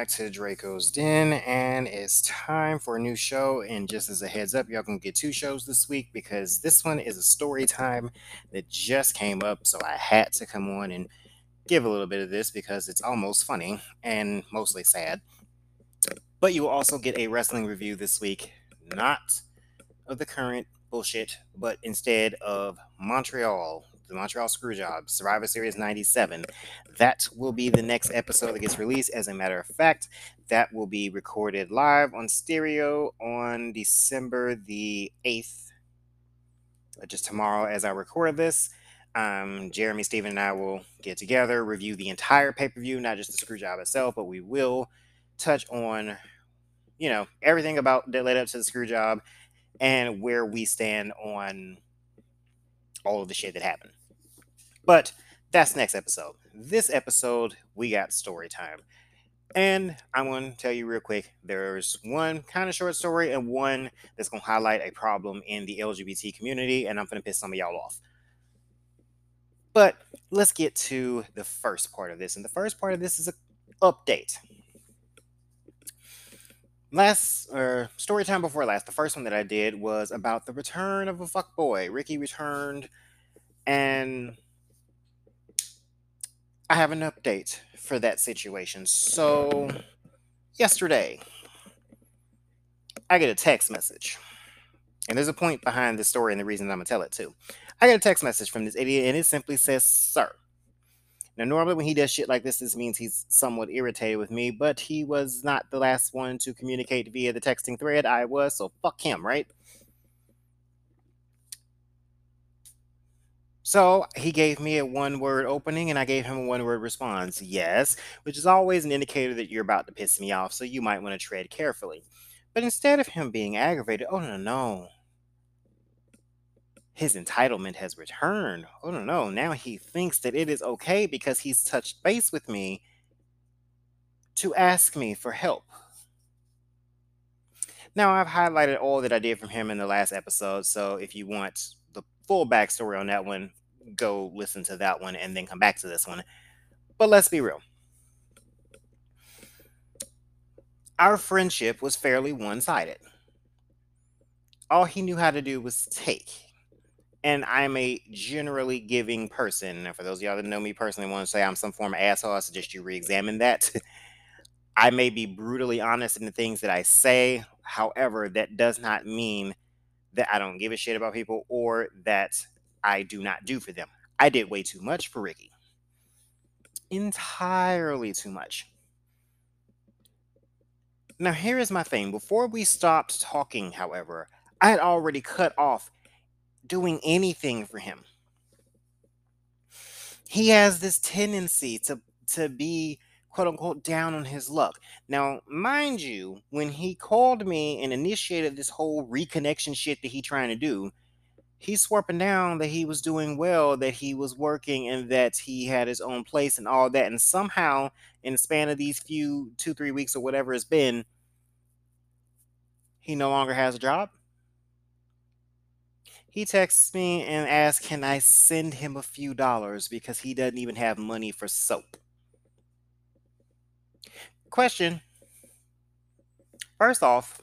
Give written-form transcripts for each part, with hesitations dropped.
back to Draco's Den, and it's time for a new show. And just as a heads up, y'all gonna get two shows this week because this one is a story time that just came up, so I had to come on and give a little bit of this because it's almost funny and mostly sad. But you will also get a wrestling review this week, not of the current bullshit, but instead of the Montreal Screwjob, Survivor Series 97. That will be the next episode that gets released. As a matter of fact, that will be recorded live on stereo on December the 8th, just tomorrow as I record this. Jeremy, Steven, and I will get together, review the entire pay-per-view, not just the Screwjob itself, but we will touch on, everything about that led up to the Screwjob and where we stand on all of the shit that happened. But that's next episode. This episode, we got story time. And I'm going to tell you real quick, there's one kind of short story and one that's going to highlight a problem in the LGBT community, and I'm going to piss some of y'all off. But let's get to the first part of this. And the first part of this is an update. Story time before last, the first one that I did was about the return of a fuckboy. Ricky returned, and I have an update for that situation. So, yesterday, I get a text message. And there's a point behind the story and the reason I'm going to tell it, too. I got a text message from this idiot, and it simply says, "Sir." Now, normally when he does shit like this, this means he's somewhat irritated with me, but he was not the last one to communicate via the texting thread. I was, so fuck him, right? So he gave me a one-word opening, and I gave him a one-word response, yes, which is always an indicator that you're about to piss me off, so you might want to tread carefully. But instead of him being aggravated, oh, no. His entitlement has returned. Oh, no. Now he thinks that it is okay because he's touched base with me to ask me for help. Now, I've highlighted all that I did from him in the last episode, so if you want the full backstory on that one, go listen to that one and then come back to this one. But let's be real. Our friendship was fairly one-sided. All he knew how to do was take. And I'm a generally giving person. Now, for those of y'all that know me personally, want to say I'm some form of asshole, I suggest you re-examine that. I may be brutally honest in the things that I say. However, that does not mean that I don't give a shit about people or that I do not do for them. I did way too much for Ricky. Entirely too much. Now, here is my thing. Before we stopped talking, however, I had already cut off doing anything for him. He has this tendency to be, quote unquote, down on his luck. Now, mind you, when he called me and initiated this whole reconnection shit that he's trying to do, he's swerping down that he was doing well, that he was working, and that he had his own place and all that. And somehow, in the span of these few 2-3 weeks or whatever it's been, he no longer has a job. He texts me and asks, can I send him a few dollars because he doesn't even have money for soap? Question. First off,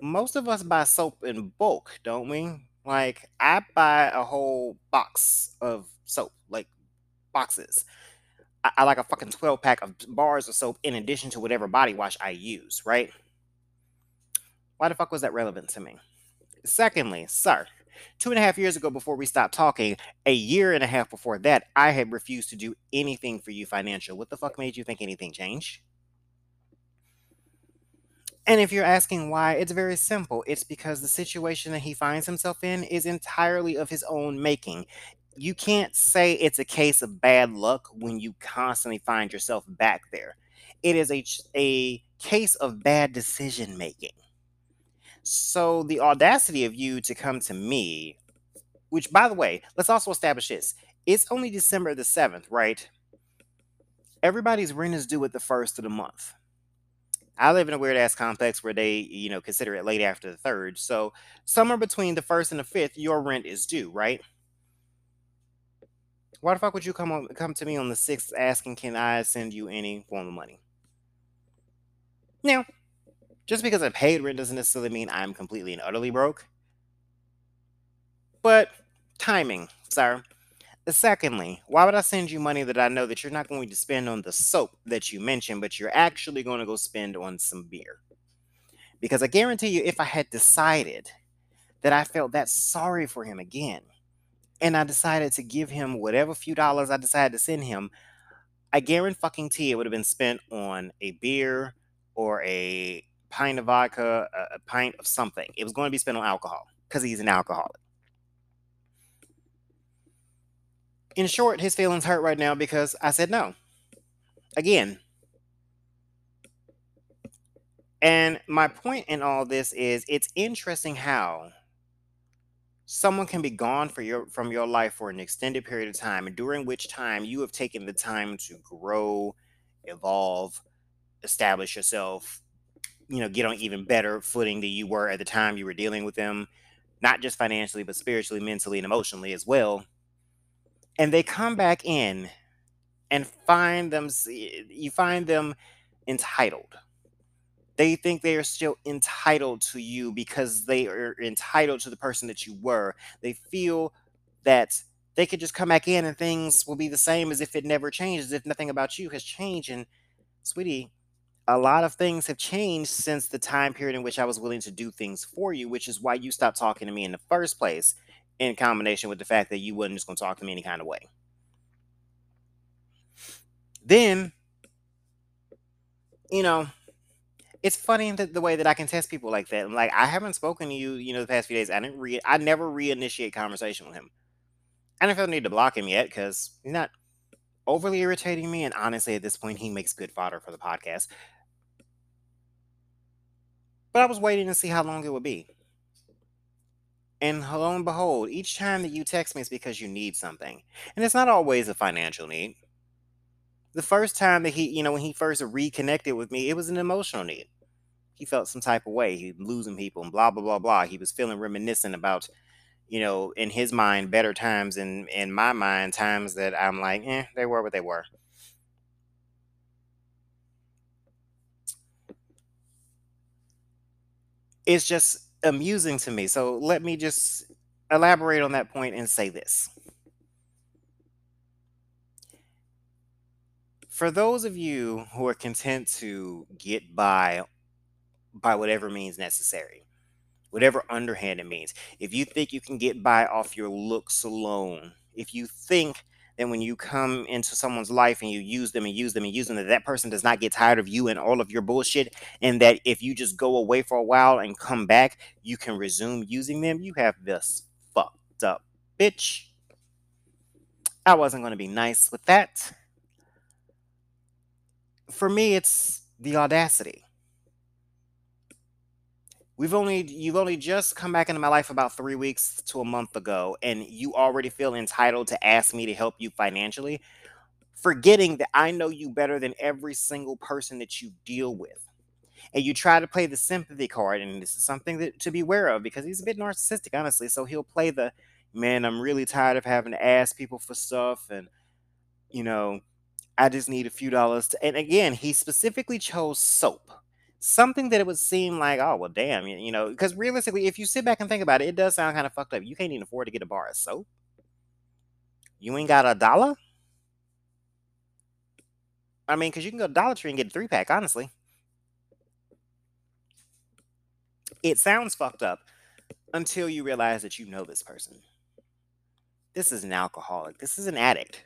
most of us buy soap in bulk, don't we? Like, I buy a whole box of soap, like boxes. I like a fucking 12-pack of bars of soap in addition to whatever body wash I use, right? Why the fuck was that relevant to me? Secondly, sir, 2.5 years ago before we stopped talking, a year and a half before that, I had refused to do anything for you financial. What the fuck made you think anything changed? And if you're asking why, it's very simple. It's because the situation that he finds himself in is entirely of his own making. You can't say it's a case of bad luck when you constantly find yourself back there. It is a case of bad decision making. So the audacity of you to come to me, which, by the way, let's also establish this. It's only December the 7th, right? Everybody's rent is due at the 1st of the month. I live in a weird-ass complex where they, consider it late after the 3rd. So somewhere between the 1st and the 5th, your rent is due, right? Why the fuck would you come to me on the 6th asking, can I send you any form of money? Now, just because I paid rent doesn't necessarily mean I'm completely and utterly broke. But timing, sir. Secondly, why would I send you money that I know that you're not going to spend on the soap that you mentioned, but you're actually going to go spend on some beer? Because I guarantee you, if I had decided that I felt that sorry for him again, and I decided to give him whatever few dollars I decided to send him, I guarantee it would have been spent on a beer or a pint of vodka, a pint of something. It was going to be spent on alcohol because he's an alcoholic. In short, his feelings hurt right now because I said no. Again. And my point in all this is it's interesting how someone can be gone from your life for an extended period of time, during which time you have taken the time to grow, evolve, establish yourself, get on even better footing than you were at the time you were dealing with them, not just financially, but spiritually, mentally, and emotionally as well. And they come back in and you find them entitled. They think they are still entitled to you because they are entitled to the person that you were. They feel that they could just come back in and things will be the same as if it never changed, as if nothing about you has changed. And sweetie, a lot of things have changed since the time period in which I was willing to do things for you, which is why you stopped talking to me in the first place. In combination with the fact that you weren't just going to talk to me any kind of way. Then, it's funny that the way that I can test people like that. Like, I haven't spoken to you, the past few days. I never reinitiate conversation with him. I don't feel the need to block him yet because he's not overly irritating me. And honestly, at this point, he makes good fodder for the podcast. But I was waiting to see how long it would be. And lo and behold, each time that you text me, it's because you need something. And it's not always a financial need. The first time that he, when he first reconnected with me, it was an emotional need. He felt some type of way. He was losing people and blah, blah, blah, blah. He was feeling reminiscent about, in his mind, better times. And in my mind, times that I'm like, they were what they were. It's just amusing to me. So let me just elaborate on that point and say this. For those of you who are content to get by whatever means necessary, whatever underhanded means, if you think you can get by off your looks alone, if you think that when you come into someone's life and you use them and use them and use them, that person does not get tired of you and all of your bullshit, and that if you just go away for a while and come back, you can resume using them, you have this fucked up, bitch. I wasn't going to be nice with that. For me, it's the audacity. You've only just come back into my life about 3 weeks to a month ago, and you already feel entitled to ask me to help you financially, forgetting that I know you better than every single person that you deal with. And you try to play the sympathy card, and this is something that to be aware of because he's a bit narcissistic, honestly. So he'll play the, man, I'm really tired of having to ask people for stuff, and, I just need a few dollars to, and again, he specifically chose soap. Something that it would seem like, oh, well, damn, because realistically, if you sit back and think about it, it does sound kind of fucked up. You can't even afford to get a bar of soap. You ain't got $1? I mean, because you can go to Dollar Tree and get a 3-pack, honestly. It sounds fucked up until you realize that you know this person. This is an alcoholic. This is an addict.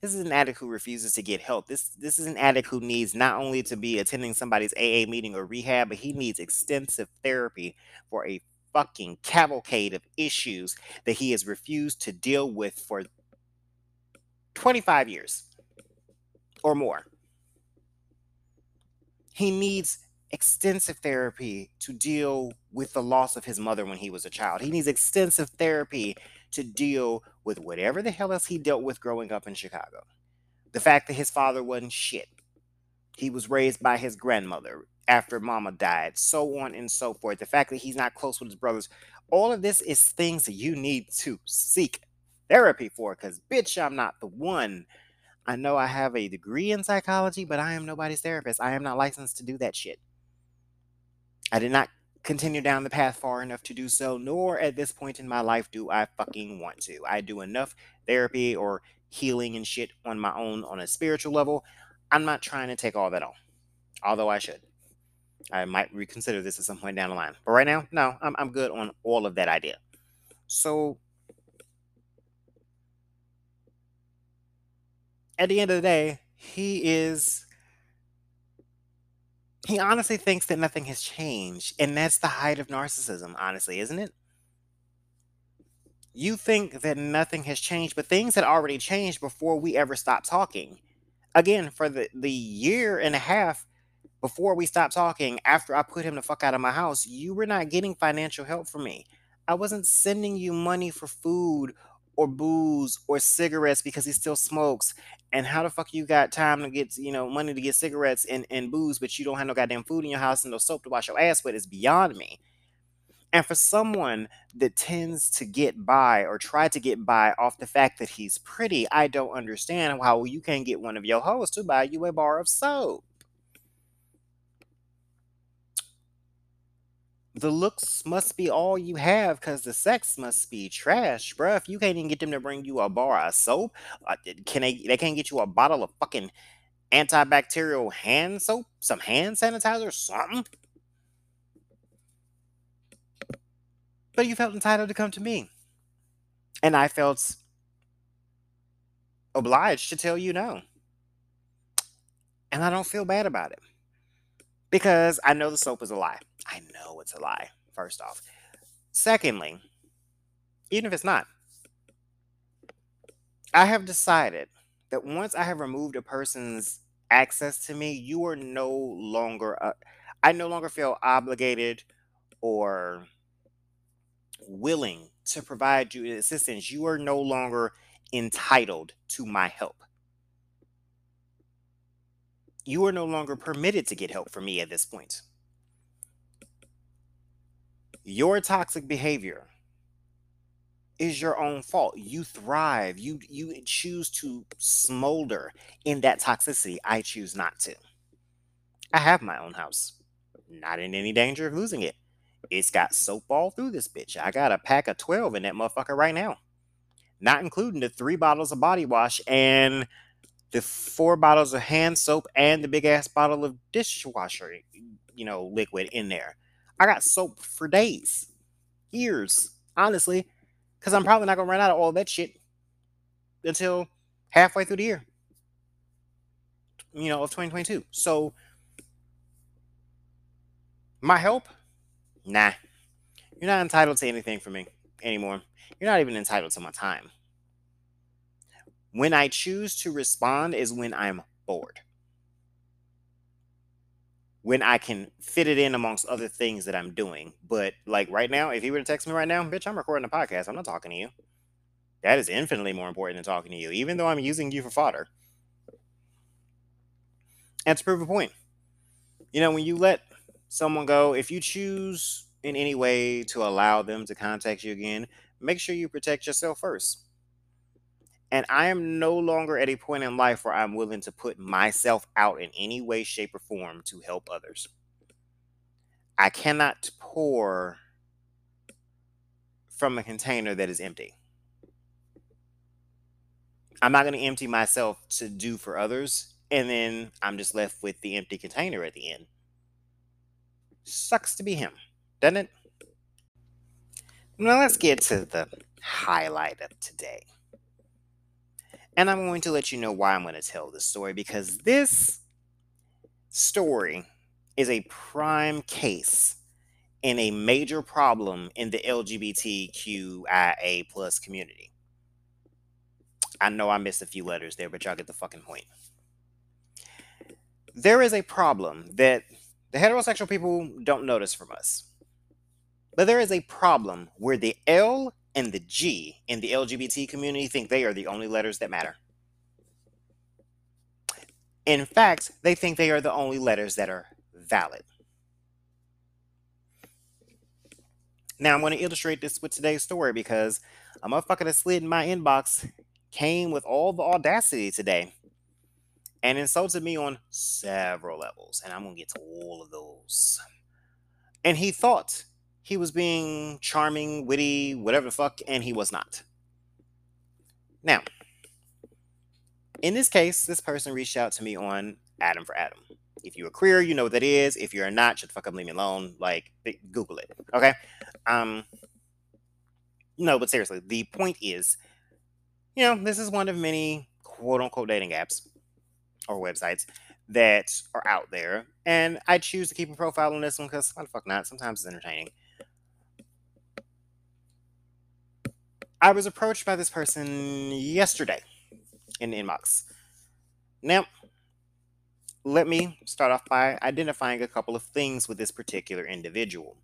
This is an addict who refuses to get help. This is an addict who needs not only to be attending somebody's AA meeting or rehab, but he needs extensive therapy for a fucking cavalcade of issues that he has refused to deal with for 25 years or more. He needs extensive therapy to deal with the loss of his mother when he was a child. He needs extensive therapy to deal with whatever the hell else he dealt with growing up in Chicago. The fact that his father wasn't shit. He was raised by his grandmother after mama died, so on and so forth. The fact that he's not close with his brothers. All of this is things that you need to seek therapy for because, bitch, I'm not the one. I know I have a degree in psychology, but I am nobody's therapist. I am not licensed to do that shit. I did not continue down the path far enough to do so, nor at this point in my life do I fucking want to. I do enough therapy or healing and shit on my own on a spiritual level. I'm not trying to take all that on, although I should. I might reconsider this at some point down the line. But right now, no, I'm good on all of that idea. So at the end of the day, he honestly thinks that nothing has changed. And that's the height of narcissism, honestly, isn't it? You think that nothing has changed, but things had already changed before we ever stopped talking. Again, for the year and a half before we stopped talking, after I put him the fuck out of my house, you were not getting financial help from me. I wasn't sending you money for food or booze or cigarettes because he still smokes. And how the fuck you got time to get, you know, money to get cigarettes and booze, but you don't have no goddamn food in your house and no soap to wash your ass with is beyond me. And for someone that tends to get by or try to get by off the fact that he's pretty, I don't understand how you can't get one of your hoes to buy you a bar of soap. The looks must be all you have because the sex must be trash, bruh. If you can't even get them to bring you a bar of soap, they can't get you a bottle of fucking antibacterial hand soap, some hand sanitizer, something. But you felt entitled to come to me. And I felt obliged to tell you no. And I don't feel bad about it. Because I know the soap is a lie. I know it's a lie, first off. Secondly, even if it's not, I have decided that once I have removed a person's access to me, you are no longer, I no longer feel obligated or willing to provide you assistance. You are no longer entitled to my help. You are no longer permitted to get help from me at this point. Your toxic behavior is your own fault. You thrive. You choose to smolder in that toxicity. I choose not to. I have my own house. Not in any danger of losing it. It's got soap all through this bitch. I got a pack of 12 in that motherfucker right now. Not including the 3 bottles of body wash and the 4 bottles of hand soap and the big ass bottle of dishwasher, you know, liquid in there. I got soap for days. Years, honestly. Because I'm probably not going to run out of all that shit until halfway through the year. You know, of 2022. So, my help? Nah, you're not entitled to anything from me anymore. You're not even entitled to my time. When I choose to respond is when I'm bored. When I can fit it in amongst other things that I'm doing. But like right now, if you were to text me right now, bitch, I'm recording a podcast. I'm not talking to you. That is infinitely more important than talking to you, even though I'm using you for fodder. And to prove a point, you know, when you let someone go, if you choose in any way to allow them to contact you again, make sure you protect yourself first. And I am no longer at a point in life where I'm willing to put myself out in any way, shape, or form to help others. I cannot pour from a container that is empty. I'm not going to empty myself to do for others, and then I'm just left with the empty container at the end. Sucks to be him, doesn't it? Now let's get to the highlight of today. And I'm going to let you know why I'm going to tell this story, because this story is a prime case and a major problem in the LGBTQIA plus community. I know I missed a few letters there, but y'all get the fucking point. There is a problem that the heterosexual people don't notice from us. But there is a problem where the L and the G in the LGBT community think they are the only letters that matter. In fact, they think they are the only letters that are valid. Now, I'm going to illustrate this with today's story because a motherfucker that slid in my inbox came with all the audacity today and insulted me on several levels. And I'm going to get to all of those. And he thought he was being charming, witty, whatever the fuck, and he was not. Now, in this case, this person reached out to me on Adam for Adam. If you're a queer, you know what that is. If you're not, shut the fuck up, leave me alone. Like, Google it, okay? No, but seriously, the point is, you know, this is one of many quote-unquote dating apps or websites that are out there. And I choose to keep a profile on this one because why the fuck not? Sometimes it's entertaining. I was approached by this person yesterday in the inbox. Now, let me start off by identifying a couple of things with this particular individual.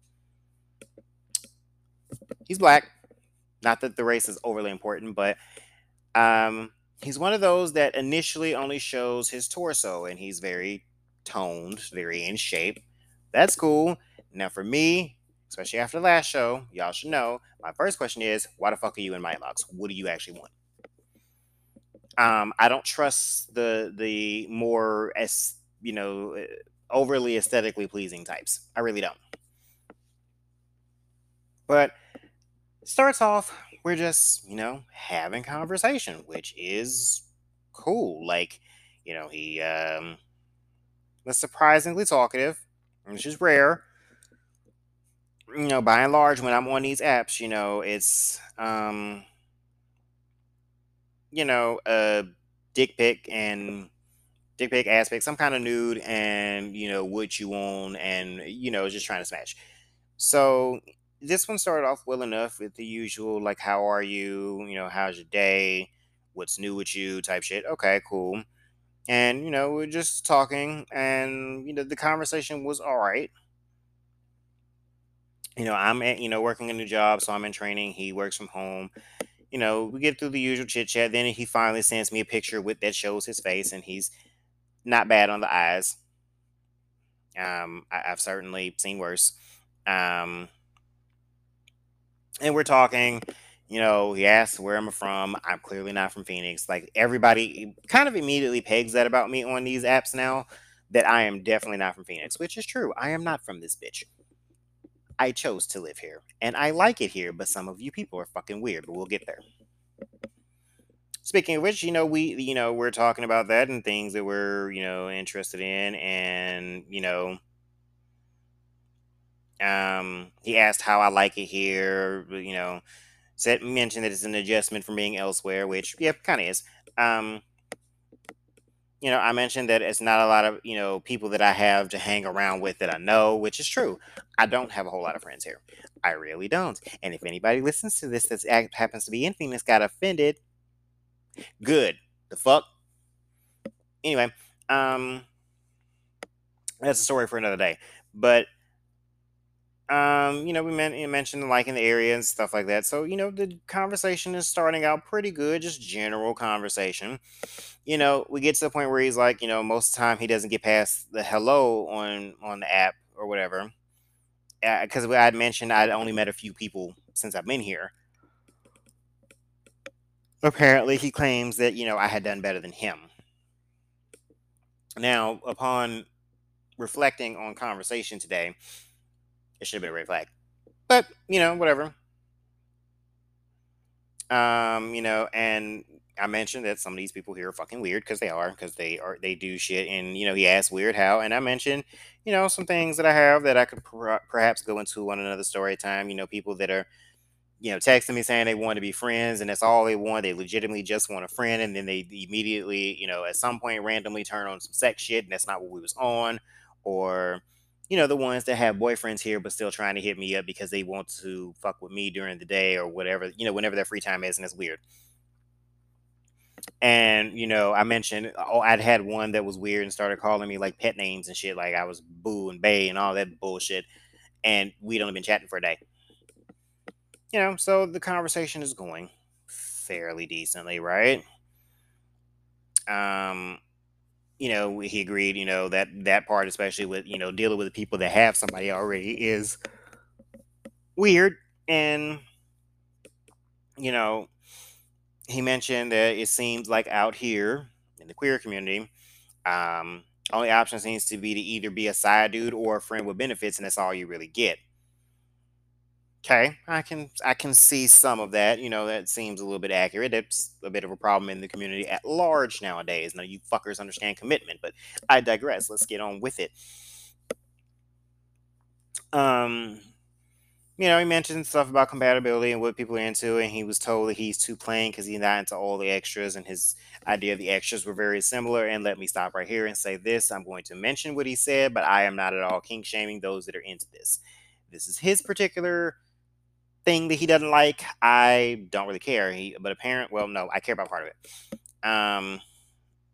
He's black. Not that the race is overly important, but he's one of those that initially only shows his torso, and he's very toned, very in shape. That's cool. Now, for me, especially after the last show, y'all should know, my first question is, why the fuck are you in my inbox? What do you actually want? I don't trust the more, as you know, overly aesthetically pleasing types. I really don't. But starts off, we're just, you know, having conversation, which is cool. Like, you know, he was surprisingly talkative, which is rare. You know, by and large, when I'm on these apps, you know, it's you know, dick pic, ass pic, some kind of nude, and, you know, what you want, and, you know, just trying to smash. So this one started off well enough with the usual, like, how are you? You know, how's your day? What's new with you? Type shit. Okay, cool. And, you know, we're just talking, and, you know, the conversation was all right. You know, I'm at, you know, working a new job, so I'm in training. He works from home. You know, we get through the usual chit-chat. Then he finally sends me a picture with that shows his face, and he's not bad on the eyes. I've certainly seen worse. And we're talking. You know, he asks where I'm from. I'm clearly not from Phoenix. Like, everybody kind of immediately pegs that about me on these apps now, that I am definitely not from Phoenix, which is true. I am not from this bitch. I chose to live here, and I like it here, but some of you people are fucking weird, but we'll get there. Speaking of which, you know, we're talking about that and things that we're, you know, interested in, and, you know, he asked how I like it here, you know, said, mentioned that it's an adjustment from being elsewhere, which, yeah, kind of is. You know, I mentioned that it's not a lot of, you know, people that I have to hang around with that I know, which is true. I don't have a whole lot of friends here. I really don't. And if anybody listens to this that happens to be in Phoenix got offended, good. The fuck? Anyway, that's a story for another day. But, you know, you mentioned like in the area and stuff like that. So, you know, the conversation is starting out pretty good, just general conversation. You know, we get to the point where he's like, you know, most of the time he doesn't get past the hello on the app or whatever. Because I'd mentioned I'd only met a few people since I've been here. Apparently, he claims that, you know, I had done better than him. Now, upon reflecting on conversation today, it should have been a red flag. But, you know, whatever. You know, and I mentioned that some of these people here are fucking weird, because they do shit, and, you know, he asked weird how, and I mentioned, you know, some things that I have that I could perhaps go into on another story time. You know, people that are, you know, texting me saying they want to be friends, and that's all they want. They legitimately just want a friend, and then they immediately, you know, at some point randomly turn on some sex shit, and that's not what we was on. Or, you know, the ones that have boyfriends here but still trying to hit me up because they want to fuck with me during the day or whatever, you know, whenever their free time is, and it's weird. And, you know, I mentioned, oh, I'd had one that was weird and started calling me, like, pet names and shit. Like, I was Boo and Bay and all that bullshit. And we'd only been chatting for a day. You know, so the conversation is going fairly decently, right? You know, he agreed, you know, that part, especially with, you know, dealing with the people that have somebody already is weird. And, you know, he mentioned that it seems like out here in the queer community, Only option seems to be to either be a side dude or a friend with benefits, and that's all you really get. Okay, I can see some of that. You know, that seems a little bit accurate. It's a bit of a problem in the community at large nowadays. Now, you fuckers understand commitment, but I digress. Let's get on with it. You know, he mentioned stuff about compatibility and what people are into, and he was told that he's too plain because he's not into all the extras, and his idea of the extras were very similar. And let me stop right here and say this. I'm going to mention what he said, but I am not at all kink-shaming those that are into this. This is his particular thing that he doesn't like. I don't really care. I care about part of it.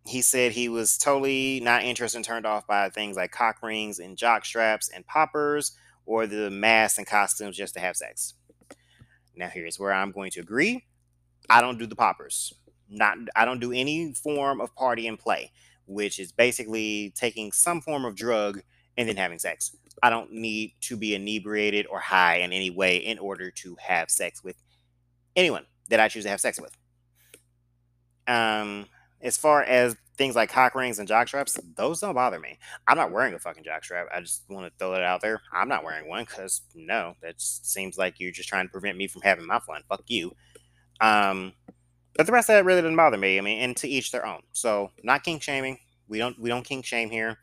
He said he was totally not interested and turned off by things like cock rings and jock straps and poppers, or the masks and costumes just to have sex. Now, here's where I'm going to agree. I don't do the poppers. I don't do any form of party and play, which is basically taking some form of drug and then having sex. I don't need to be inebriated or high in any way in order to have sex with anyone that I choose to have sex with. As far as things like cock rings and jock straps, those don't bother me. I'm not wearing a fucking jock strap. I just want to throw that out there. I'm not wearing one because, no, that seems like you're just trying to prevent me from having my fun. Fuck you. But the rest of that really doesn't bother me. I mean, and to each their own. So, not kink shaming. We don't kink shame here.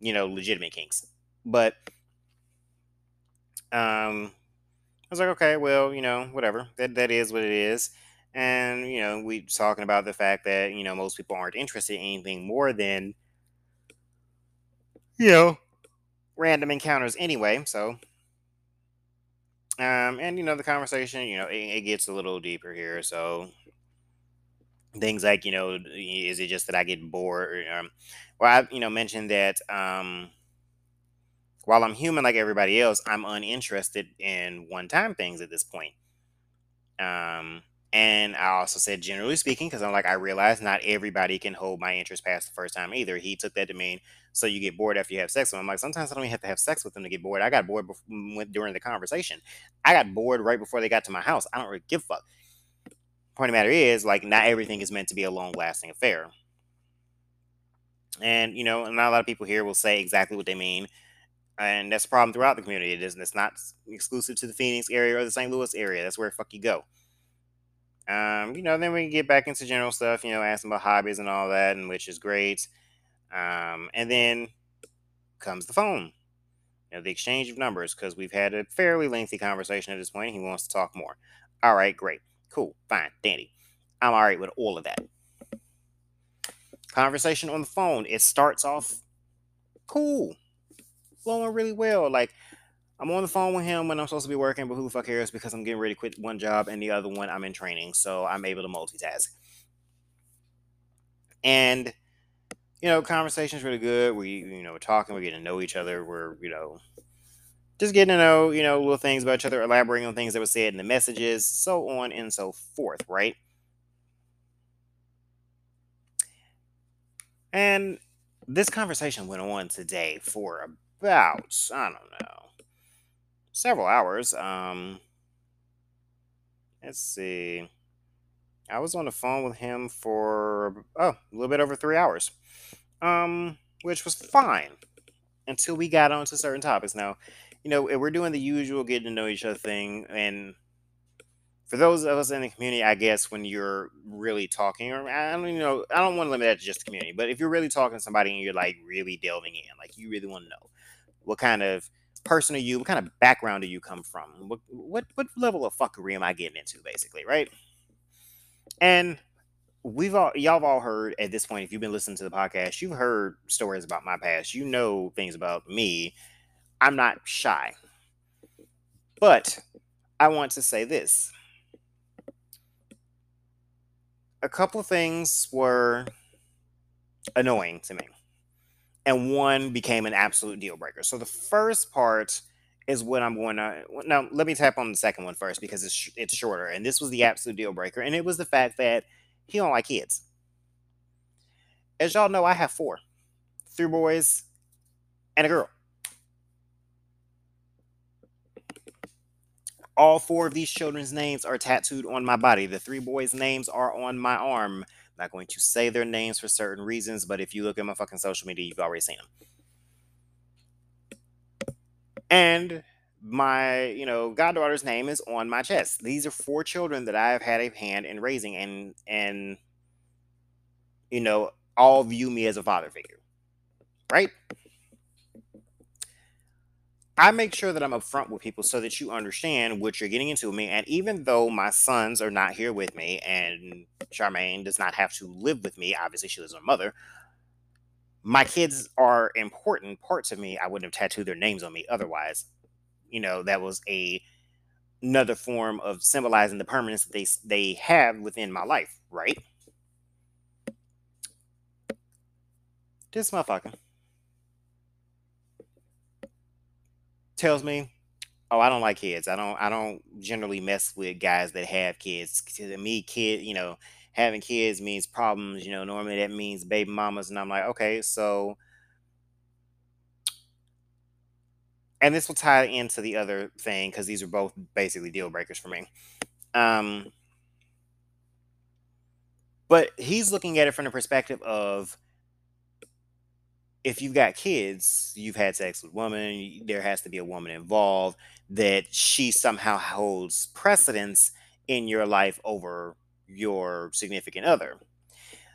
You know, legitimate kinks. But I was like, okay, well, you know, whatever. That is what it is. And, you know, we talking about the fact that, you know, most people aren't interested in anything more than, you know, random encounters anyway. So, and, you know, the conversation, you know, it gets a little deeper here. So things like, you know, is it just that I get bored? Well, I, you know, mentioned that while I'm human like everybody else, I'm uninterested in one-time things at this point. And I also said, generally speaking, because I'm like, I realize not everybody can hold my interest past the first time either. He took that to mean, so you get bored after you have sex with him. I'm like, sometimes I don't even have to have sex with them to get bored. I got bored during the conversation. I got bored right before they got to my house. I don't really give a fuck. Point of the matter is, like, not everything is meant to be a long-lasting affair. And, you know, not a lot of people here will say exactly what they mean. And that's a problem throughout the community. It's not exclusive to the Phoenix area or the St. Louis area. That's where fuck you go. You know, then we can get back into general stuff, you know, asking about hobbies and all that, and which is great. And then comes the phone, you know, the exchange of numbers, because we've had a fairly lengthy conversation at this point. He wants to talk more. All right, great, cool, fine, dandy. I'm all right with all of that. Conversation on the phone. It starts off cool, flowing really well. Like, I'm on the phone with him when I'm supposed to be working, but who the fuck cares because I'm getting ready to quit one job and the other one I'm in training, so I'm able to multitask. And, you know, conversation's really good. We're talking, we're getting to know each other. We're, you know, just getting to know, you know, little things about each other, elaborating on things that were said in the messages, so on and so forth, right? And this conversation went on today for about, I don't know, several hours. Let's see. I was on the phone with him for a little bit over 3 hours, which was fine until we got onto certain topics. Now, you know, we're doing the usual getting to know each other thing, and for those of us in the community, I guess when you're really talking, or I don't want to limit that to just the community, but if you're really talking to somebody and you're like really delving in, like you really want to know what kind of person are you, what kind of background do you come from, what level of fuckery am I getting into, basically, right? And y'all have all heard at this point, if you've been listening to the podcast, you've heard stories about my past, you know things about me. I'm not shy, but I want to say this. A couple of things were annoying to me, and one became an absolute deal breaker. So the first part is what I'm going to... Now, let me tap on the second one first because it's shorter. And this was the absolute deal breaker. And it was the fact that he don't like kids. As y'all know, I have 4. 3 boys and a girl. All 4 of these children's names are tattooed on my body. The 3 boys' names are on my arm. I'm not going to say their names for certain reasons, but if you look at my fucking social media, you've already seen them. And my, goddaughter's name is on my chest. These are four children that I have had a hand in raising, and all view me as a father figure, right? I make sure that I'm upfront with people so that you understand what you're getting into with me. And even though my sons are not here with me and Charmaine does not have to live with me, obviously she lives with her mother, my kids are important parts of me. I wouldn't have tattooed their names on me otherwise. That was another form of symbolizing the permanence that they have within my life, right? This motherfucker tells me, "Oh, I don't like kids. I don't generally mess with guys that have kids. To me, having kids means problems. Normally that means baby mamas." And I'm like, okay, so. And this will tie into the other thing, because these are both basically deal breakers for me. But he's looking at it from the perspective of, if you've got kids, you've had sex with women, there has to be a woman involved, that she somehow holds precedence in your life over your significant other.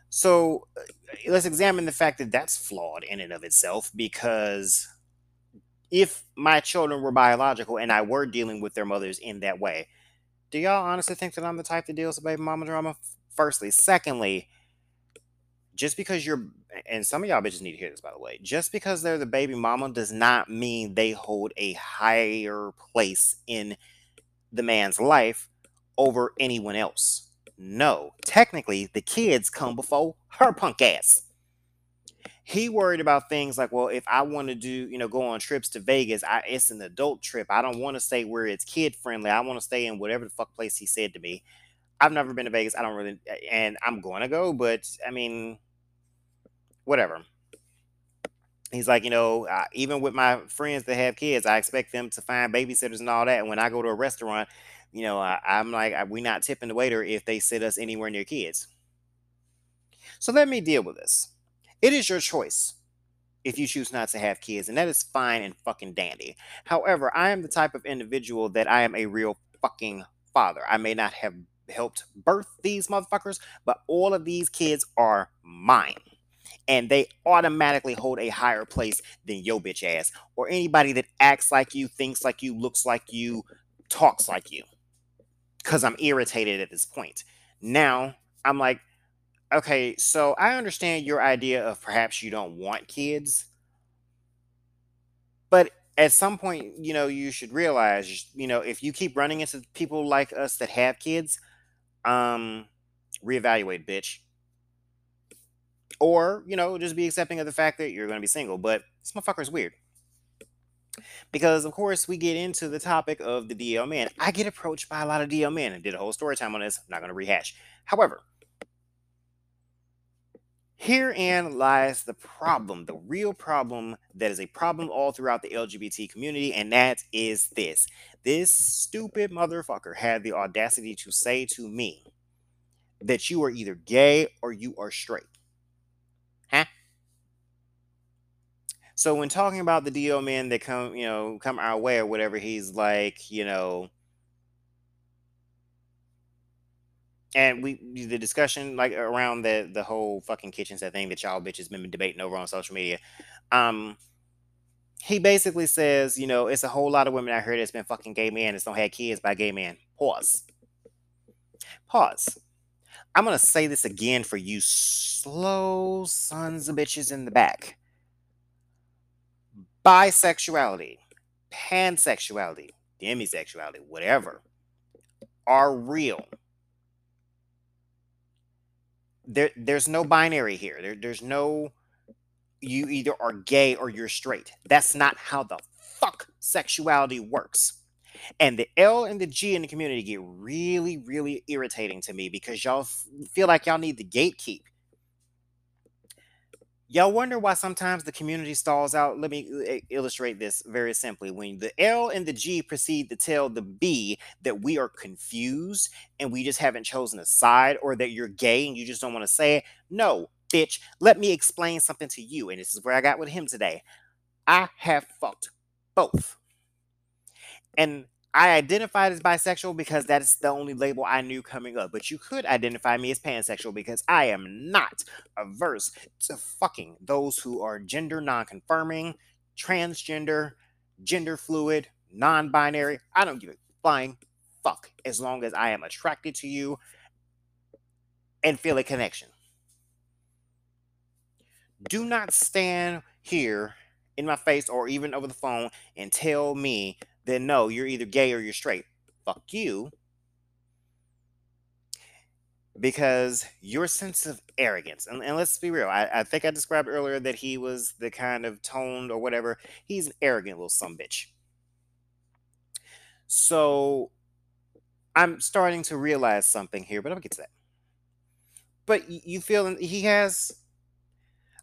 So let's examine the fact that that's flawed in and of itself, because if my children were biological and I were dealing with their mothers in that way, do y'all honestly think that I'm the type that deals with baby mama drama? Firstly. Secondly, just because you're, and some of y'all bitches need to hear this, by the way, just because they're the baby mama does not mean they hold a higher place in the man's life over anyone else. No, technically, the kids come before her punk ass. He worried about things like, well, if I want to do, go on trips to Vegas, it's an adult trip. I don't want to stay where it's kid friendly. I want to stay in whatever the fuck place he said to me. I've never been to Vegas. I don't really, and I'm going to go, but I mean, whatever. He's like, even with my friends that have kids, I expect them to find babysitters and all that. And when I go to a restaurant, I'm like, we're not tipping the waiter if they sit us anywhere near kids. So let me deal with this. It is your choice if you choose not to have kids, and that is fine and fucking dandy. However, I am the type of individual that I am a real fucking father. I may not have helped birth these motherfuckers, but all of these kids are mine. And they automatically hold a higher place than your bitch ass or anybody that acts like you, thinks like you, looks like you, talks like you. Because I'm irritated at this point. Now, I'm like, okay, so I understand your idea of perhaps you don't want kids. But at some point, you should realize, if you keep running into people like us that have kids, reevaluate, bitch. Or, just be accepting of the fact that you're going to be single. But this motherfucker's weird. Because, of course, we get into the topic of the DL men. I get approached by a lot of DL men and did a whole story time on this. I'm not going to rehash. However, herein lies the problem, the real problem that is a problem all throughout the LGBT community, and that is this. This stupid motherfucker had the audacity to say to me that you are either gay or you are straight. Huh? So when talking about the DL men that come, come our way or whatever, he's like, and the discussion like around the whole fucking kitchen set thing that y'all bitches been debating over on social media. He basically says, it's a whole lot of women out here that's been fucking gay men that's don't have kids by gay men. Pause. I'm going to say this again for you slow sons of bitches in the back. Bisexuality, pansexuality, demisexuality, whatever, are real. There's no binary here. There's no, you either are gay or you're straight. That's not how the fuck sexuality works. And the L and the G in the community get really, really irritating to me because y'all feel like y'all need to gatekeep. Y'all wonder why sometimes the community stalls out? Let me illustrate this very simply. When the L and the G proceed to tell the B that we are confused and we just haven't chosen a side, or that you're gay and you just don't want to say it. No, bitch, let me explain something to you. And this is where I got with him today. I have fucked both. And I identified as bisexual because that's the only label I knew coming up. But you could identify me as pansexual because I am not averse to fucking those who are gender non-conforming, transgender, gender fluid, non-binary. I don't give a flying fuck as long as I am attracted to you and feel a connection. Do not stand here in my face or even over the phone and tell me then no, you're either gay or you're straight. Fuck you. Because your sense of arrogance, and let's be real, I think I described earlier that he was the kind of toned or whatever. He's an arrogant little sumbitch. So I'm starting to realize something here, but I'll get to that. But you feel he has,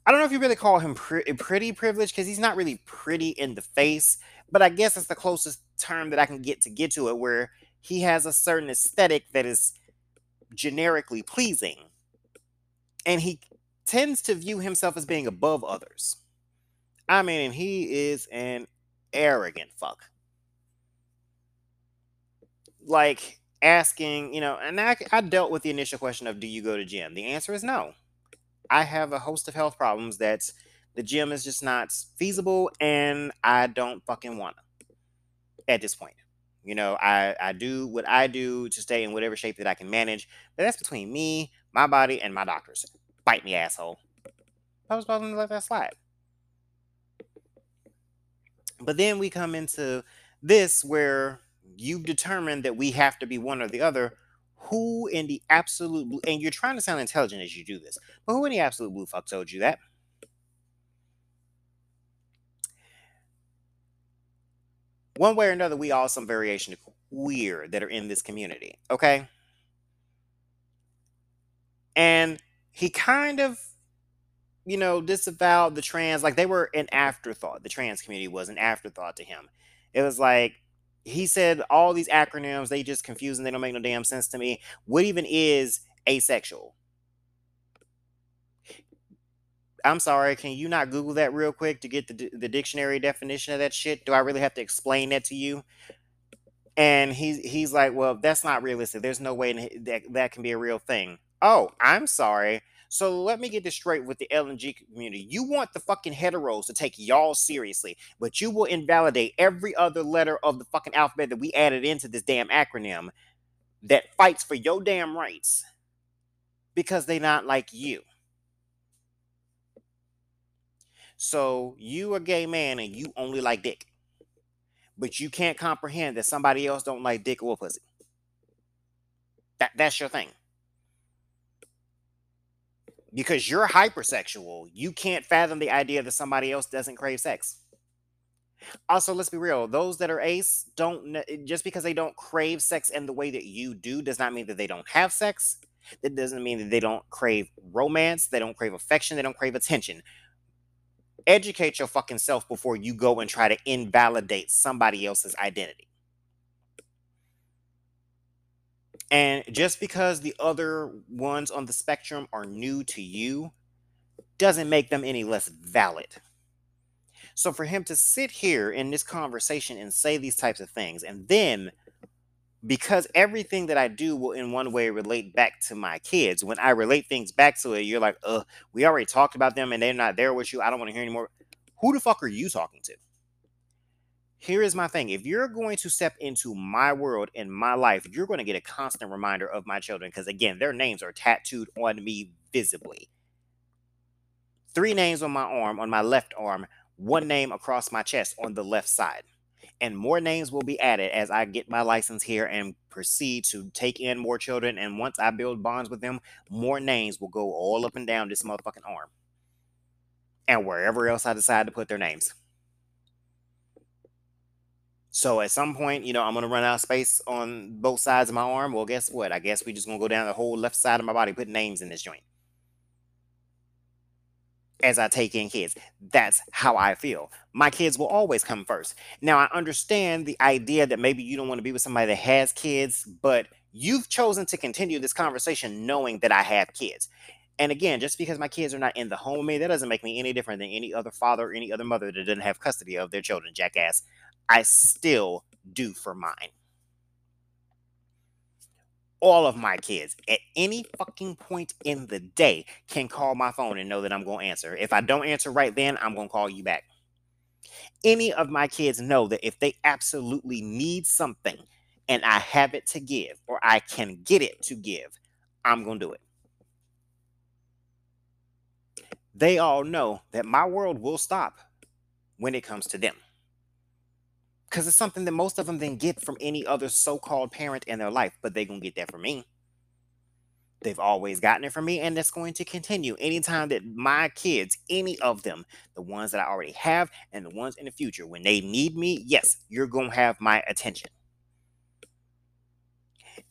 I don't know if you really call him pretty privilege, because he's not really pretty in the face. But I guess it's the closest term that I can get to it, where he has a certain aesthetic that is generically pleasing. And he tends to view himself as being above others. I mean, he is an arrogant fuck. Like asking, you know, and I dealt with the initial question of, do you go to gym? The answer is no. I have a host of health problems that's, the gym is just not feasible, and I don't fucking want to at this point. You know, I do what I do to stay in whatever shape that I can manage, but that's between me, my body, and my doctors. Bite me, asshole. I was about to let that slide. But then we come into this where you've determined that we have to be one or the other. Who in the absolute blue, and you're trying to sound intelligent as you do this, but who in the absolute blue fuck told you that? One way or another, we all have some variation of queer that are in this community, okay? And he kind of, you know, disavowed the trans, like they were an afterthought. The trans community was an afterthought to him. It was like, he said all these acronyms, they just confusing, they don't make no damn sense to me. What even is asexual? I'm sorry, can you not Google that real quick to get the dictionary definition of that shit? Do I really have to explain that to you? And he's like, well, that's not realistic. There's no way that can be a real thing. Oh, I'm sorry. So let me get this straight with the LNG community. You want the fucking heteros to take y'all seriously, but you will invalidate every other letter of the fucking alphabet that we added into this damn acronym that fights for your damn rights because they not like you. So you a gay man and you only like dick, but you can't comprehend that somebody else don't like dick or pussy. That's your thing. Because you're hypersexual, you can't fathom the idea that somebody else doesn't crave sex. Also, let's be real. Those that are ace don't, just because they don't crave sex in the way that you do does not mean that they don't have sex. That doesn't mean that they don't crave romance. They don't crave affection. They don't crave attention. Educate your fucking self before you go and try to invalidate somebody else's identity. And just because the other ones on the spectrum are new to you doesn't make them any less valid. So for him to sit here in this conversation and say these types of things, and then because everything that I do will in one way relate back to my kids. When I relate things back to it, you're like, we already talked about them and they're not there with you. I don't want to hear anymore. Who the fuck are you talking to? Here is my thing. If you're going to step into my world and my life, you're going to get a constant reminder of my children. Because again, their names are tattooed on me visibly. 3 names on my arm, on my left arm, 1 name across my chest on the left side. And more names will be added as I get my license here and proceed to take in more children. And once I build bonds with them, more names will go all up and down this motherfucking arm. And wherever else I decide to put their names. So at some point, you know, I'm going to run out of space on both sides of my arm. Well, guess what? I guess we're just going to go down the whole left side of my body, put names in this joint. as I take in kids. That's how I feel. My kids will always come first. Now, I understand the idea that maybe you don't want to be with somebody that has kids, but you've chosen to continue this conversation knowing that I have kids. And again, just because my kids are not in the home with me, that doesn't make me any different than any other father or any other mother that doesn't have custody of their children, jackass. I still do for mine. All of my kids at any fucking point in the day can call my phone and know that I'm going to answer. If I don't answer right then, I'm going to call you back. Any of my kids know that if they absolutely need something and I have it to give or I can get it to give, I'm going to do it. They all know that my world will stop when it comes to them. Because it's something that most of them didn't get from any other so-called parent in their life. But they're going to get that from me. They've always gotten it from me. And that's going to continue. Anytime that my kids, any of them, the ones that I already have and the ones in the future, when they need me, yes, you're going to have my attention.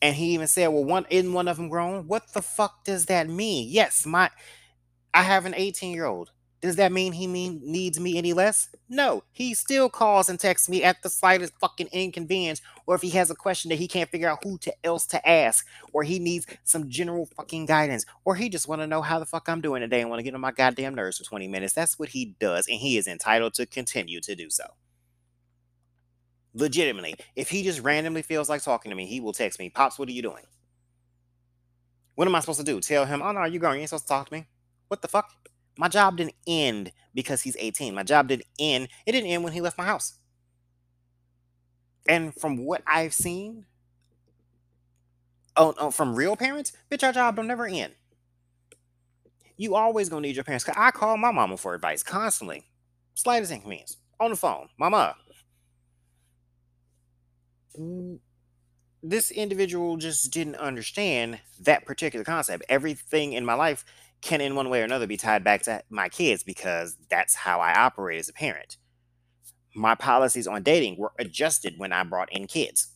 And he even said, well, isn't one of them grown? What the fuck does that mean? Yes, I have an 18-year-old. Does that mean he needs me any less? No, he still calls and texts me at the slightest fucking inconvenience, or if he has a question that he can't figure out who else to ask, or he needs some general fucking guidance, or he just want to know how the fuck I'm doing today and want to get on my goddamn nerves for 20 minutes. That's what he does, and he is entitled to continue to do so. Legitimately, if he just randomly feels like talking to me, he will text me, Pops, what are you doing? What am I supposed to do? Tell him, oh, no, you're grown. You ain't supposed to talk to me. What the fuck? My job didn't end because he's 18. My job didn't end. It didn't end when he left my house. And from what I've seen from real parents, bitch, our job don't never end. You always going to need your parents. I call my mama for advice constantly. Slightest inconvenience. On the phone. Mama. This individual just didn't understand that particular concept. Everything in my life can in one way or another be tied back to my kids because that's how I operate as a parent. My policies on dating were adjusted when I brought in kids.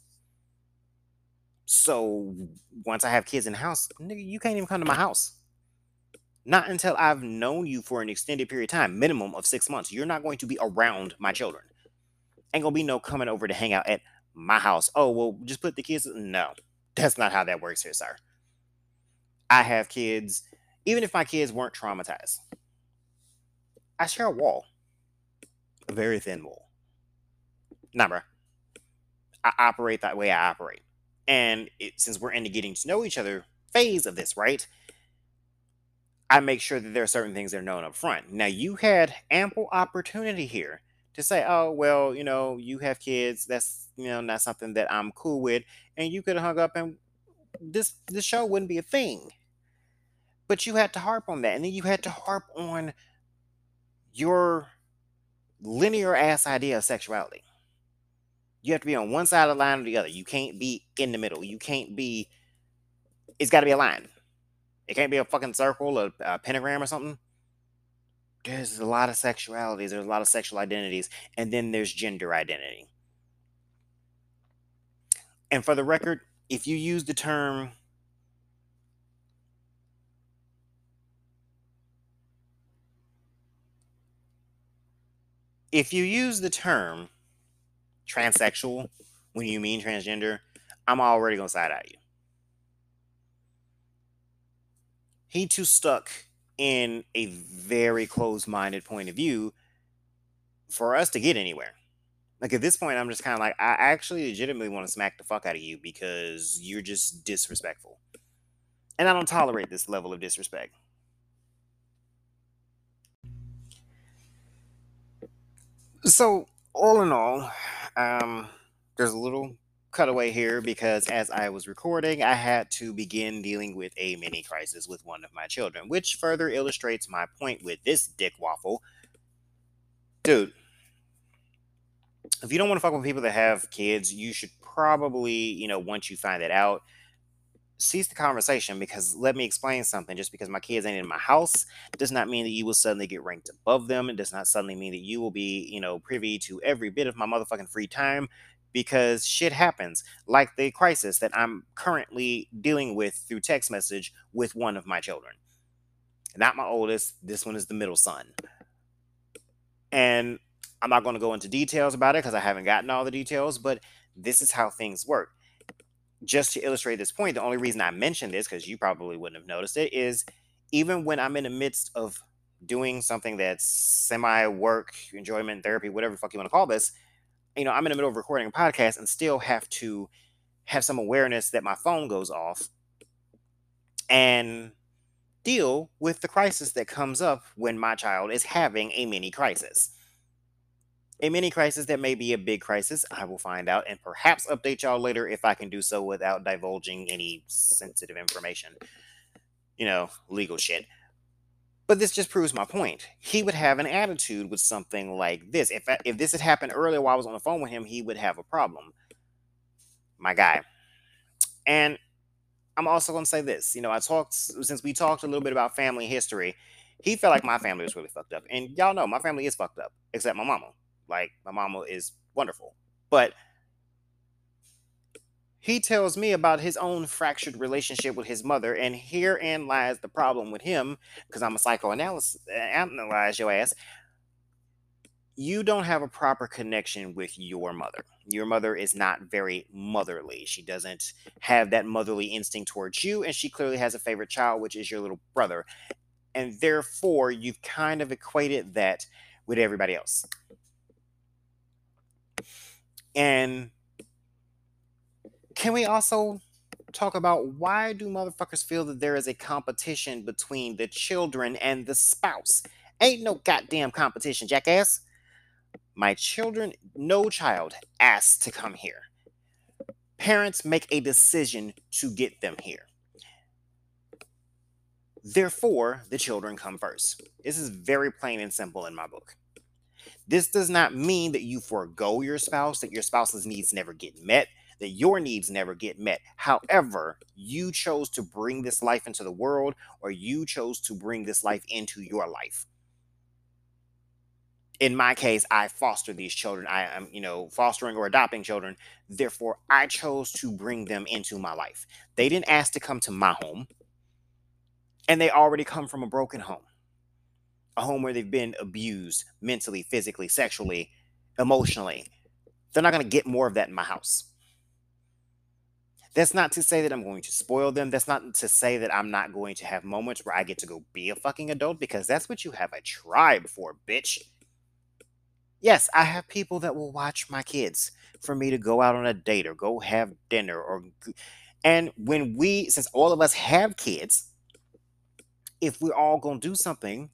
So once I have kids in the house, nigga, you can't even come to my house. Not until I've known you for an extended period of time, minimum of 6 months. You're not going to be around my children. Ain't gonna be no coming over to hang out at my house. Oh, well, just put the kids. No, that's not how that works here, sir. I have kids. Even if my kids weren't traumatized, I share a wall. A very thin wall. Nah, bro. I operate that way I operate. And since we're in the getting to know each other phase of this, right? I make sure that there are certain things that are known up front. Now, you had ample opportunity here to say, oh, well, you know, you have kids. That's, you know, not something that I'm cool with. And you could have hung up and this show wouldn't be a thing. But you had to harp on that. And then you had to harp on your linear ass idea of sexuality. You have to be on one side of the line or the other. You can't be in the middle. You can't be. It's got to be a line. It can't be a fucking circle, a pentagram or something. There's a lot of sexualities. There's a lot of sexual identities. And then there's gender identity. And for the record, if you use the term transsexual when you mean transgender, I'm already going to side-eye you. He too stuck in a very closed-minded point of view for us to get anywhere. Like, at this point, I'm just kind of like, I actually legitimately want to smack the fuck out of you because you're just disrespectful. And I don't tolerate this level of disrespect. So, all in all, there's a little cutaway here because as I was recording, I had to begin dealing with a mini crisis with one of my children, which further illustrates my point with this dick waffle. Dude, if you don't want to fuck with people that have kids, you should probably, you know, once you find that out, cease the conversation because let me explain something. Just because my kids ain't in my house does not mean that you will suddenly get ranked above them. It does not suddenly mean that you will be, you know, privy to every bit of my motherfucking free time because shit happens. Like the crisis that I'm currently dealing with through text message with one of my children. Not my oldest. This one is the middle son. And I'm not going to go into details about it because I haven't gotten all the details, but this is how things work. Just to illustrate this point, the only reason I mentioned this, because you probably wouldn't have noticed it, is even when I'm in the midst of doing something that's semi-work, enjoyment, therapy, whatever the fuck you want to call this, you know, I'm in the middle of recording a podcast and still have to have some awareness that my phone goes off and deal with the crisis that comes up when my child is having a mini crisis. A mini crisis that may be a big crisis. I will find out and perhaps update y'all later if I can do so without divulging any sensitive information. You know, legal shit. But this just proves my point. He would have an attitude with something like this. If this had happened earlier while I was on the phone with him, he would have a problem. My guy. And I'm also going to say this. You know, since we talked a little bit about family history, he felt like my family was really fucked up. And y'all know my family is fucked up, except my mama. Like, my mama is wonderful. But he tells me about his own fractured relationship with his mother, and herein lies the problem with him, because I'm a psychoanalyze your ass. You don't have a proper connection with your mother. Your mother is not very motherly. She doesn't have that motherly instinct towards you, and she clearly has a favorite child, which is your little brother. And therefore, you've kind of equated that with everybody else. And can we also talk about why do motherfuckers feel that there is a competition between the children and the spouse? Ain't no goddamn competition, jackass. My children, no child asked to come here. Parents make a decision to get them here. Therefore, the children come first. This is very plain and simple in my book. This does not mean that you forego your spouse, that your spouse's needs never get met, that your needs never get met. However, you chose to bring this life into the world, or you chose to bring this life into your life. In my case, I foster these children. I am, fostering or adopting children. Therefore, I chose to bring them into my life. They didn't ask to come to my home, and they already come from a broken home. A home where they've been abused mentally, physically, sexually, emotionally. They're not going to get more of that in my house. That's not to say that I'm going to spoil them. That's not to say that I'm not going to have moments where I get to go be a fucking adult, because that's what you have a tribe for, bitch. Yes, I have people that will watch my kids for me to go out on a date or go have dinner. And since all of us have kids, if we're all going to do something,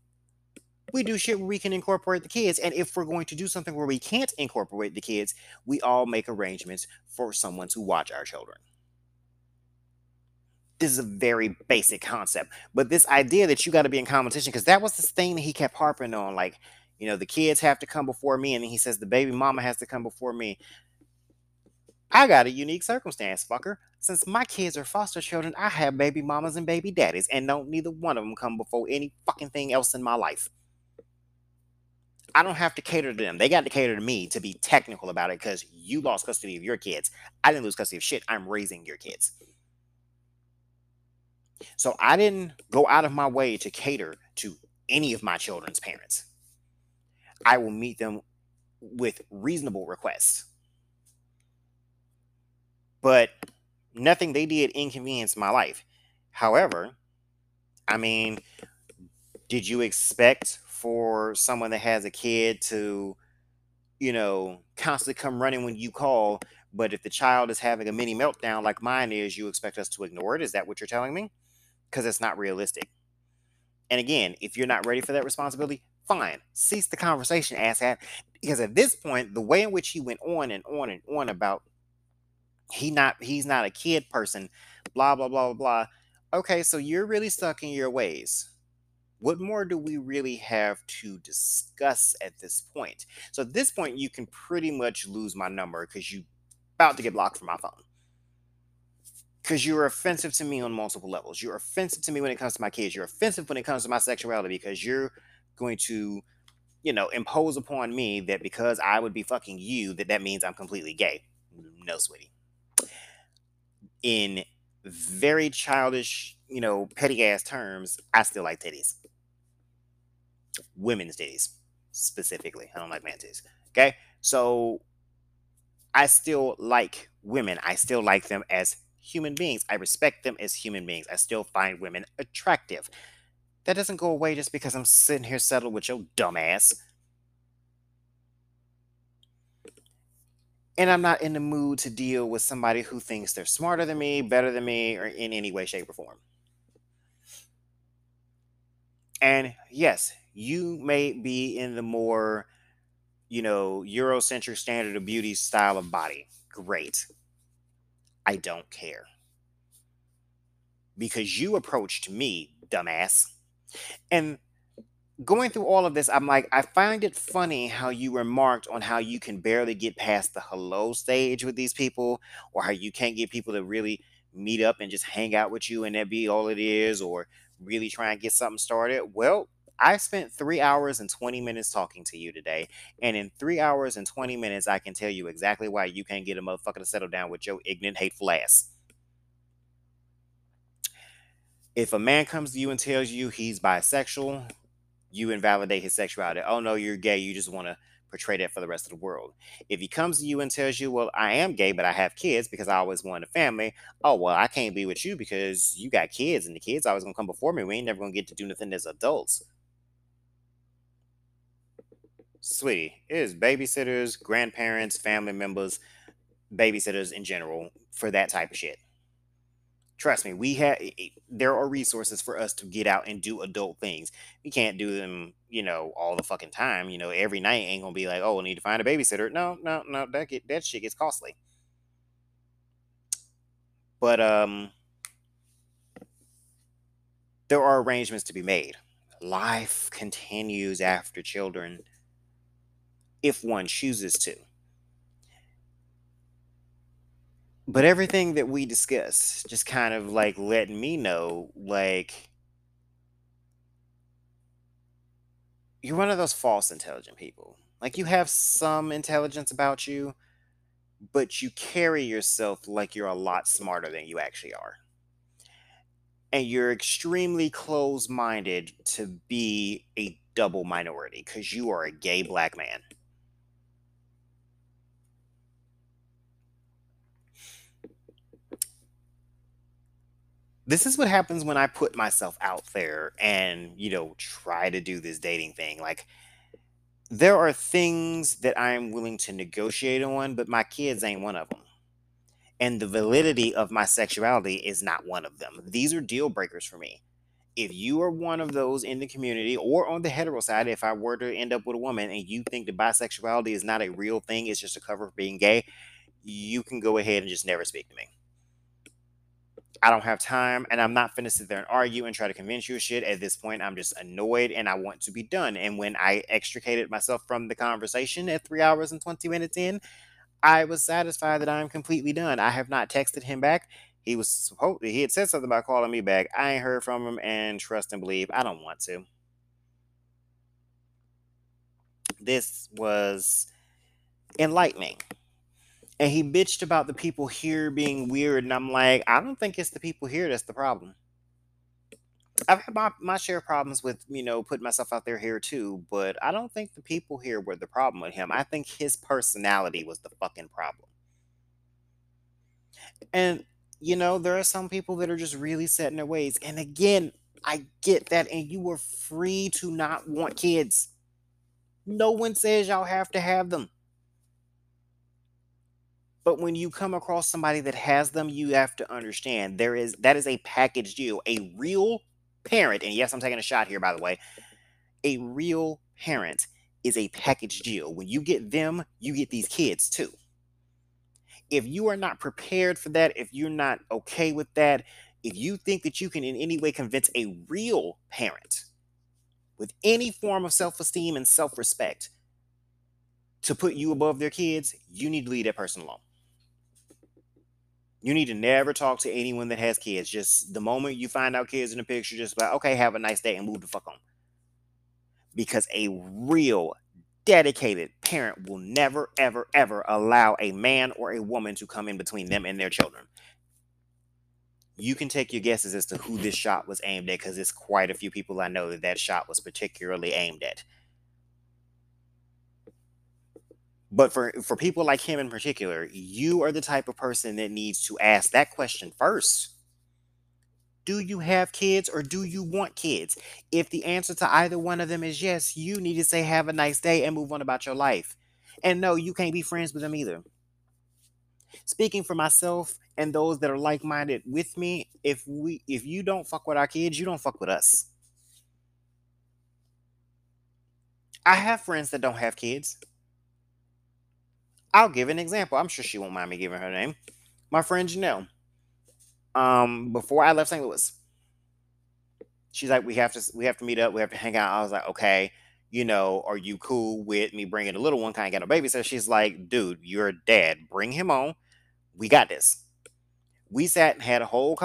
we do shit where we can incorporate the kids. And if we're going to do something where we can't incorporate the kids, we all make arrangements for someone to watch our children. This is a very basic concept. But this idea that you got to be in competition, because that was this thing that he kept harping on. Like, the kids have to come before me. And then he says the baby mama has to come before me. I got a unique circumstance, fucker. Since my kids are foster children, I have baby mamas and baby daddies. And don't neither one of them come before any fucking thing else in my life. I don't have to cater to them. They got to cater to me, to be technical about it, because you lost custody of your kids. I didn't lose custody of shit. I'm raising your kids. So I didn't go out of my way to cater to any of my children's parents. I will meet them with reasonable requests. But nothing they did inconvenienced my life. However, did you expect for someone that has a kid to, constantly come running when you call, but if the child is having a mini meltdown like mine is, you expect us to ignore it? Is that what you're telling me? Because it's not realistic. And again, if you're not ready for that responsibility, fine. Cease the conversation, asshat. Because at this point, the way in which he went on and on and on about he's not a kid person, blah, blah, blah, blah, blah. Okay, so you're really stuck in your ways. What more do we really have to discuss at this point? So at this point, you can pretty much lose my number because you're about to get blocked from my phone. Because you're offensive to me on multiple levels. You're offensive to me when it comes to my kids. You're offensive when it comes to my sexuality, because you're going to, impose upon me that because I would be fucking you, that means I'm completely gay. No, sweetie. In very childish petty ass terms, I still like titties. Women's titties specifically. I don't like man's titties. Okay? So I still like women. I still like them as human beings. I respect them as human beings. I still find women attractive. That doesn't go away just because I'm sitting here settled with your dumb ass. And I'm not in the mood to deal with somebody who thinks they're smarter than me, better than me, or in any way, shape, or form. And yes, you may be in the more, Eurocentric standard of beauty style of body. Great. I don't care. Because you approached me, dumbass. And going through all of this, I'm like, I find it funny how you remarked on how you can barely get past the hello stage with these people, or how you can't get people to really meet up and just hang out with you and that be all it is, or really try and get something started. Well, I spent 3 hours and 20 minutes talking to you today, and in 3 hours and 20 minutes, I can tell you exactly why you can't get a motherfucker to settle down with your ignorant, hateful ass. If a man comes to you and tells you he's bisexual, you invalidate his sexuality. Oh, no, you're gay. You just want to portray that for the rest of the world. If he comes to you and tells you, well, I am gay, but I have kids because I always wanted a family. Oh, well, I can't be with you because you got kids, and the kids always going to come before me. We ain't never going to get to do nothing as adults. Sweetie, it is babysitters, grandparents, family members, babysitters in general for that type of shit. Trust me, there are resources for us to get out and do adult things. We can't do them, all the fucking time. Every night ain't gonna be like, oh, I need to find a babysitter. No, that shit gets costly. But there are arrangements to be made. Life continues after children, if one chooses to. But everything that we discuss just kind of like let me know, like, you're one of those false intelligent people. Like, you have some intelligence about you, but you carry yourself like you're a lot smarter than you actually are. And you're extremely closed-minded to be a double minority because you are a gay black man. This is what happens when I put myself out there and, try to do this dating thing. Like, there are things that I am willing to negotiate on, but my kids ain't one of them. And the validity of my sexuality is not one of them. These are deal breakers for me. If you are one of those in the community or on the hetero side, if I were to end up with a woman and you think that bisexuality is not a real thing, it's just a cover for being gay, you can go ahead and just never speak to me. I don't have time, and I'm not finna sit there and argue and try to convince you of shit. At this point, I'm just annoyed, and I want to be done. And when I extricated myself from the conversation at 3 hours and 20 minutes in, I was satisfied that I'm completely done. I have not texted him back. He had said something about calling me back. I ain't heard from him, and trust and believe, I don't want to. This was enlightening. And he bitched about the people here being weird. And I'm like, I don't think it's the people here that's the problem. I've had my share of problems with, putting myself out there here too. But I don't think the people here were the problem with him. I think his personality was the fucking problem. And, there are some people that are just really set in their ways. And again, I get that. And you are free to not want kids. No one says y'all have to have them. But when you come across somebody that has them, you have to understand that is a package deal. A real parent, and yes, I'm taking a shot here, by the way. A real parent is a package deal. When you get them, you get these kids too. If you are not prepared for that, if you're not okay with that, if you think that you can in any way convince a real parent with any form of self-esteem and self-respect to put you above their kids, you need to leave that person alone. You need to never talk to anyone that has kids. Just the moment you find out kids in the picture, just like, okay, have a nice day and move the fuck on. Because a real dedicated parent will never, ever, ever allow a man or a woman to come in between them and their children. you can take your guesses as to who this shot was aimed at, because it's quite a few people I know that that shot was particularly aimed at. But for people like him in particular, you are the type of person that needs to ask that question first. Do you have kids or do you want kids? If the answer to either one of them is yes, you need to say have a nice day and move on about your life. And no, you can't be friends with them either. Speaking for myself and those that are like-minded with me, if you don't fuck with our kids, you don't fuck with us. I have friends that don't have kids. I'll give an example. I'm sure she won't mind me giving her name. My friend Janelle. Before I left St. Louis, she's like, we have to meet up. We have to hang out. I was like, okay, are you cool with me bringing the little one? Kind of got no baby. So she's like, dude, you're a dad. Bring him on. We got this. We sat and had a whole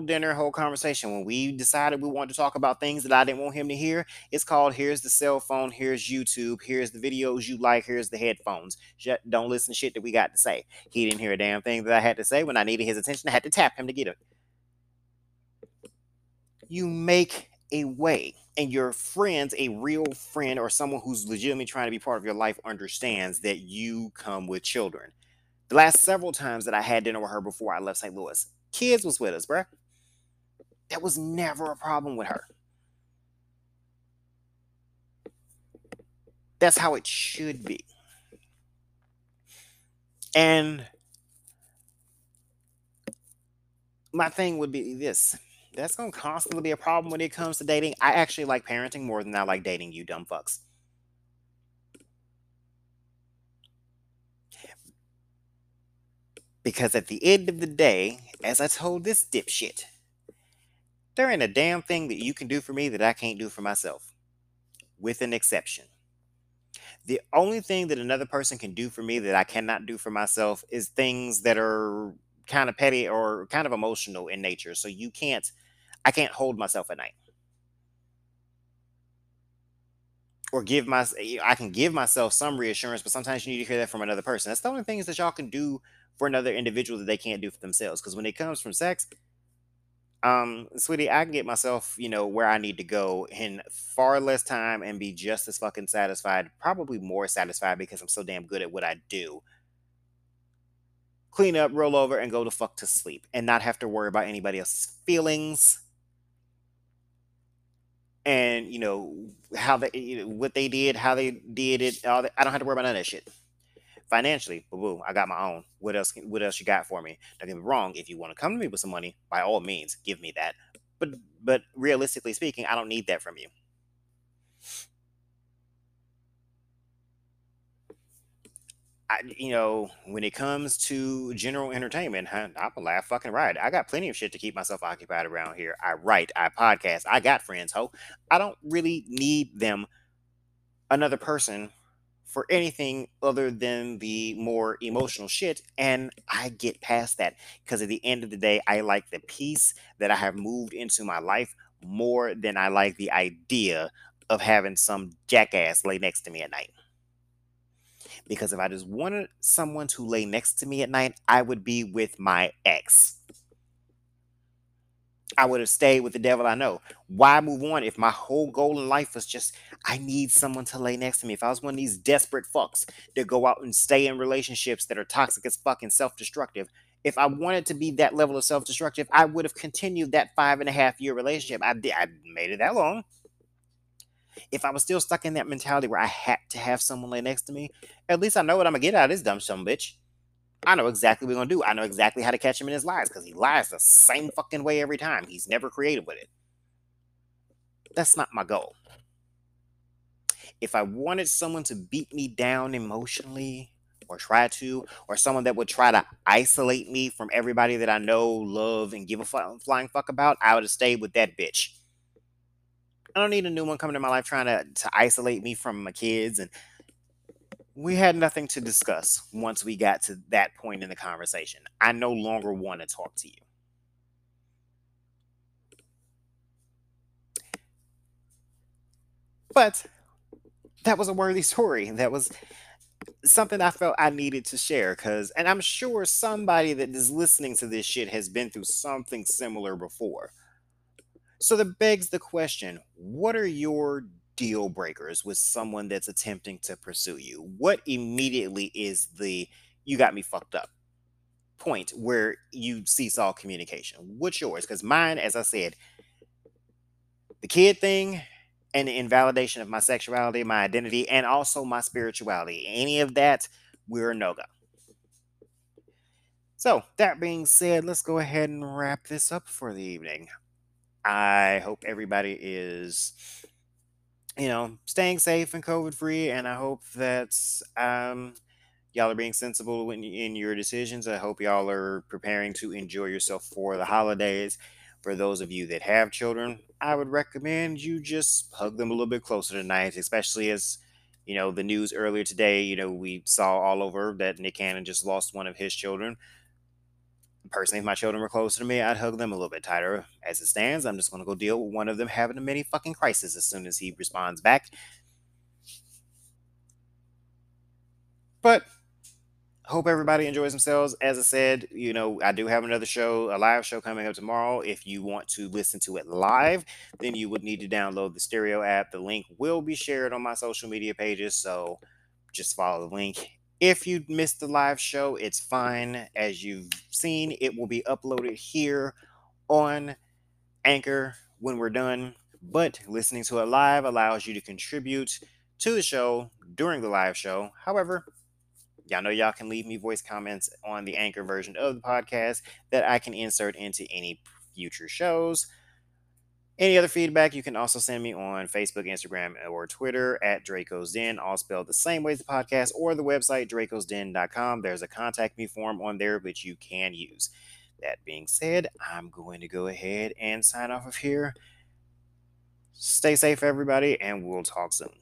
dinner, whole conversation. When we decided we wanted to talk about things that I didn't want him to hear, it's called, here's the cell phone, here's YouTube, here's the videos you like, here's the headphones. Don't listen to shit that we got to say. He didn't hear a damn thing that I had to say. When I needed his attention, I had to tap him to get it. You make a way, and your friends, a real friend or someone who's legitimately trying to be part of your life, understands that you come with children. The last several times that I had dinner with her before I left St. Louis, kids was with us, bruh. That was never a problem with her. That's how it should be. And my thing would be this. That's going to constantly be a problem when it comes to dating. I actually like parenting more than I like dating, you dumb fucks. Because at the end of the day, as I told this dipshit, there ain't a damn thing that you can do for me that I can't do for myself. With an exception. The only thing that another person can do for me that I cannot do for myself is things that are kind of petty or kind of emotional in nature. So I can't hold myself at night. Or I can give myself some reassurance, but sometimes you need to hear that from another person. That's the only things that y'all can do for another individual that they can't do for themselves. Because when it comes from sex, sweetie, I can get myself, where I need to go in far less time and be just as fucking satisfied, probably more satisfied, because I'm so damn good at what I do. Clean up, roll over, and go the fuck to sleep, and not have to worry about anybody else's feelings. And what they did, how they did it. All that. I don't have to worry about none of that shit. Financially, boo-boo, I got my own. What else you got for me? Don't get me wrong. If you want to come to me with some money, by all means, give me that. But realistically speaking, I don't need that from you. When it comes to general entertainment, I'm a laugh fucking right. I got plenty of shit to keep myself occupied around here. I write, I podcast, I got friends, ho. I don't really need another person for anything other than the more emotional shit, and I get past that. Because at the end of the day, I like the peace that I have moved into my life more than I like the idea of having some jackass lay next to me at night. Because if I just wanted someone to lay next to me at night, I would be with my ex. I would have stayed with the devil I know. Why move on if my whole goal in life was just, I need someone to lay next to me? If I was one of these desperate fucks that go out and stay in relationships that are toxic as fuck and self-destructive, if I wanted to be that level of self-destructive, I would have continued that 5.5-year relationship. I made it that long. If I was still stuck in that mentality where I had to have someone lay next to me, at least I know what I'm going to get out of this dumb son of a bitch. I know exactly what we're going to do. I know exactly how to catch him in his lies, because he lies the same fucking way every time. He's never creative with it. That's not my goal. If I wanted someone to beat me down emotionally or try to, or someone that would try to isolate me from everybody that I know, love, and give a flying fuck about, I would have stayed with that bitch. I don't need a new one coming to my life trying to isolate me from my kids. And we had nothing to discuss once we got to that point in the conversation. I no longer want to talk to you. But that was a worthy story. That was something I felt I needed to share, because, and I'm sure somebody that is listening to this shit has been through something similar before. So that begs the question, what are your deal breakers with someone that's attempting to pursue you? What immediately is the "you got me fucked up" point where you seesaw communication? What's yours? Because mine, as I said, the kid thing and the invalidation of my sexuality, my identity, and also my spirituality. Any of that, we're a no-go. So, that being said, let's go ahead and wrap this up for the evening. I hope everybody is, you know, staying safe and COVID-free, and I hope that y'all are being sensible in your decisions. I hope y'all are preparing to enjoy yourself for the holidays. For those of you that have children, I would recommend you just hug them a little bit closer tonight, especially as, you know, the news earlier today, you know, we saw all over that Nick Cannon just lost one of his children. Personally, if my children were closer to me, I'd hug them a little bit tighter. As it stands, I'm just going to go deal with one of them having a mini fucking crisis as soon as he responds back. But hope everybody enjoys themselves. As I said, you know, I do have another show, a live show coming up tomorrow. If you want to listen to it live, then you would need to download the Stereo app. The link will be shared on my social media pages, so just follow the link. If you missed the live show, it's fine. As you've seen, it will be uploaded here on Anchor when we're done. But listening to it live allows you to contribute to the show during the live show. However, y'all know y'all can leave me voice comments on the Anchor version of the podcast that I can insert into any future shows. Any other feedback, you can also send me on Facebook, Instagram, or Twitter at Draco's Den, all spelled the same way as the podcast, or the website dracosden.com. There's a contact me form on there which you can use. That being said, I'm going to go ahead and sign off of here. Stay safe, everybody, and we'll talk soon.